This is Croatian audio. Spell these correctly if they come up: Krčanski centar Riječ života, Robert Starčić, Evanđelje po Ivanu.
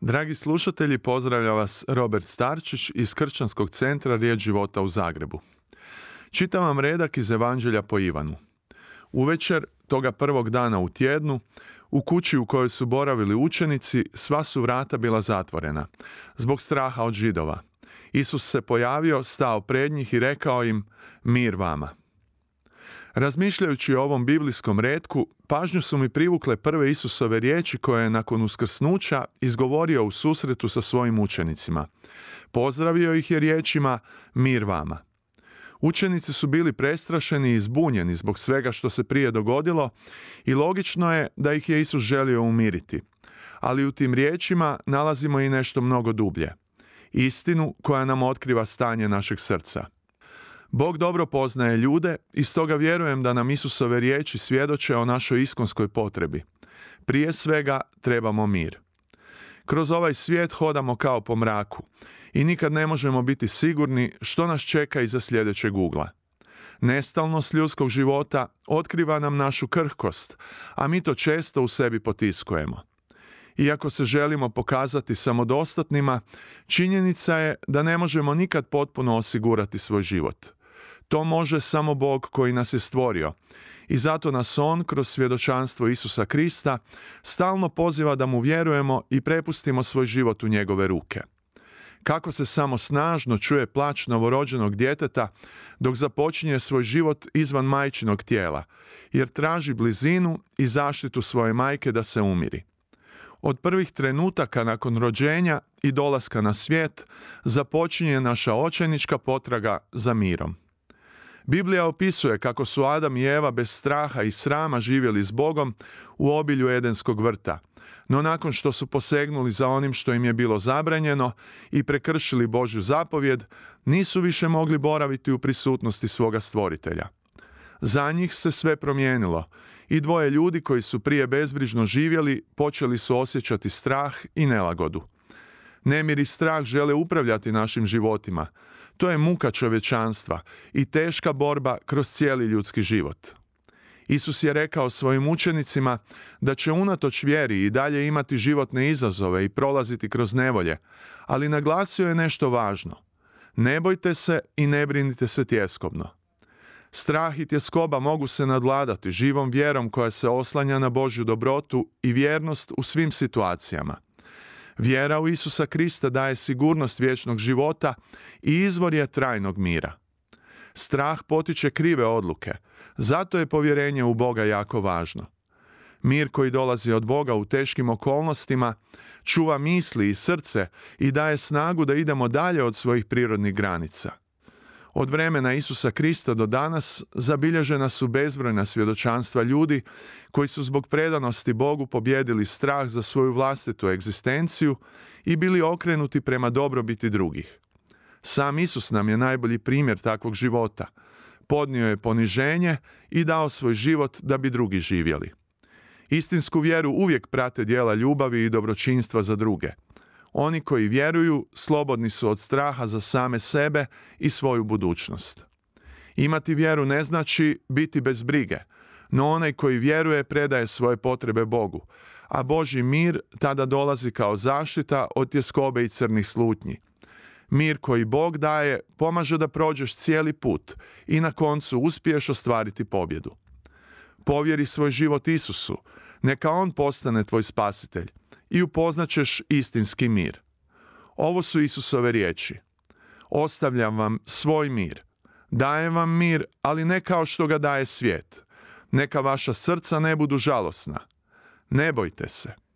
Dragi slušatelji, pozdravlja vas Robert Starčić iz Krčanskog centra Riječ života u Zagrebu. Čitam vam redak iz Evanđelja po Ivanu. Uvečer, toga prvog dana u tjednu, u kući u kojoj su boravili učenici, sva su vrata bila zatvorena, zbog straha od Židova. Isus se pojavio, stao pred njih i rekao im: "Mir vama." Razmišljajući o ovom biblijskom retku, pažnju su mi privukle prve Isusove riječi koje je nakon uskrsnuća izgovorio u susretu sa svojim učenicima. Pozdravio ih je riječima: "Mir vama." Učenici su bili prestrašeni i zbunjeni zbog svega što se prije dogodilo i logično je da ih je Isus želio umiriti. Ali u tim riječima nalazimo i nešto mnogo dublje. Istinu koja nam otkriva stanje našeg srca. Bog dobro poznaje ljude i stoga vjerujem da nam Isusove riječi svjedoče o našoj iskonskoj potrebi. Prije svega trebamo mir. Kroz ovaj svijet hodamo kao po mraku i nikad ne možemo biti sigurni što nas čeka iza sljedećeg ugla. Nestalnost ljudskog života otkriva nam našu krhkost, a mi to često u sebi potiskujemo. Iako se želimo pokazati samodostatnima, činjenica je da ne možemo nikad potpuno osigurati svoj život. To može samo Bog koji nas je stvorio i zato nas On, kroz svjedočanstvo Isusa Krista, stalno poziva da mu vjerujemo i prepustimo svoj život u njegove ruke. Kako se samo snažno čuje plać novorođenog djeteta dok započinje svoj život izvan majčinog tijela, jer traži blizinu i zaštitu svoje majke da se umiri. Od prvih trenutaka nakon rođenja i dolaska na svijet započinje naša očajnička potraga za mirom. Biblija opisuje kako su Adam i Eva bez straha i srama živjeli s Bogom u obilju Edenskog vrta, no nakon što su posegnuli za onim što im je bilo zabranjeno i prekršili Božju zapovjed, nisu više mogli boraviti u prisutnosti svoga stvoritelja. Za njih se sve promijenilo i dvoje ljudi koji su prije bezbrižno živjeli počeli su osjećati strah i nelagodu. Nemir i strah žele upravljati našim životima. To je muka čovječanstva i teška borba kroz cijeli ljudski život. Isus je rekao svojim učenicima da će unatoč vjeri i dalje imati životne izazove i prolaziti kroz nevolje, ali naglasio je nešto važno. Ne bojte se i ne brinite se tjeskobno. Strah i tjeskoba mogu se nadvladati živom vjerom koja se oslanja na Božju dobrotu i vjernost u svim situacijama. Vjera u Isusa Krista daje sigurnost vječnog života i izvor je trajnog mira. Strah potiče krive odluke, zato je povjerenje u Boga jako važno. Mir koji dolazi od Boga u teškim okolnostima čuva misli i srce i daje snagu da idemo dalje od svojih prirodnih granica. Od vremena Isusa Krista do danas zabilježena su bezbrojna svjedočanstva ljudi koji su zbog predanosti Bogu pobijedili strah za svoju vlastitu egzistenciju i bili okrenuti prema dobrobiti drugih. Sam Isus nam je najbolji primjer takvog života. Podnio je poniženje i dao svoj život da bi drugi živjeli. Istinsku vjeru uvijek prate djela ljubavi i dobročinstva za druge. Oni koji vjeruju slobodni su od straha za same sebe i svoju budućnost. Imati vjeru ne znači biti bez brige, no onaj koji vjeruje predaje svoje potrebe Bogu, a Božji mir tada dolazi kao zaštita od tjeskobe i crnih slutnji. Mir koji Bog daje pomaže da prođeš cijeli put i na koncu uspiješ ostvariti pobjedu. Povjeri svoj život Isusu, neka On postane tvoj spasitelj i upoznat ćeš istinski mir. Ovo su Isusove riječi: "Ostavljam vam svoj mir. Dajem vam mir, ali ne kao što ga daje svijet. Neka vaša srca ne budu žalosna. Ne bojte se."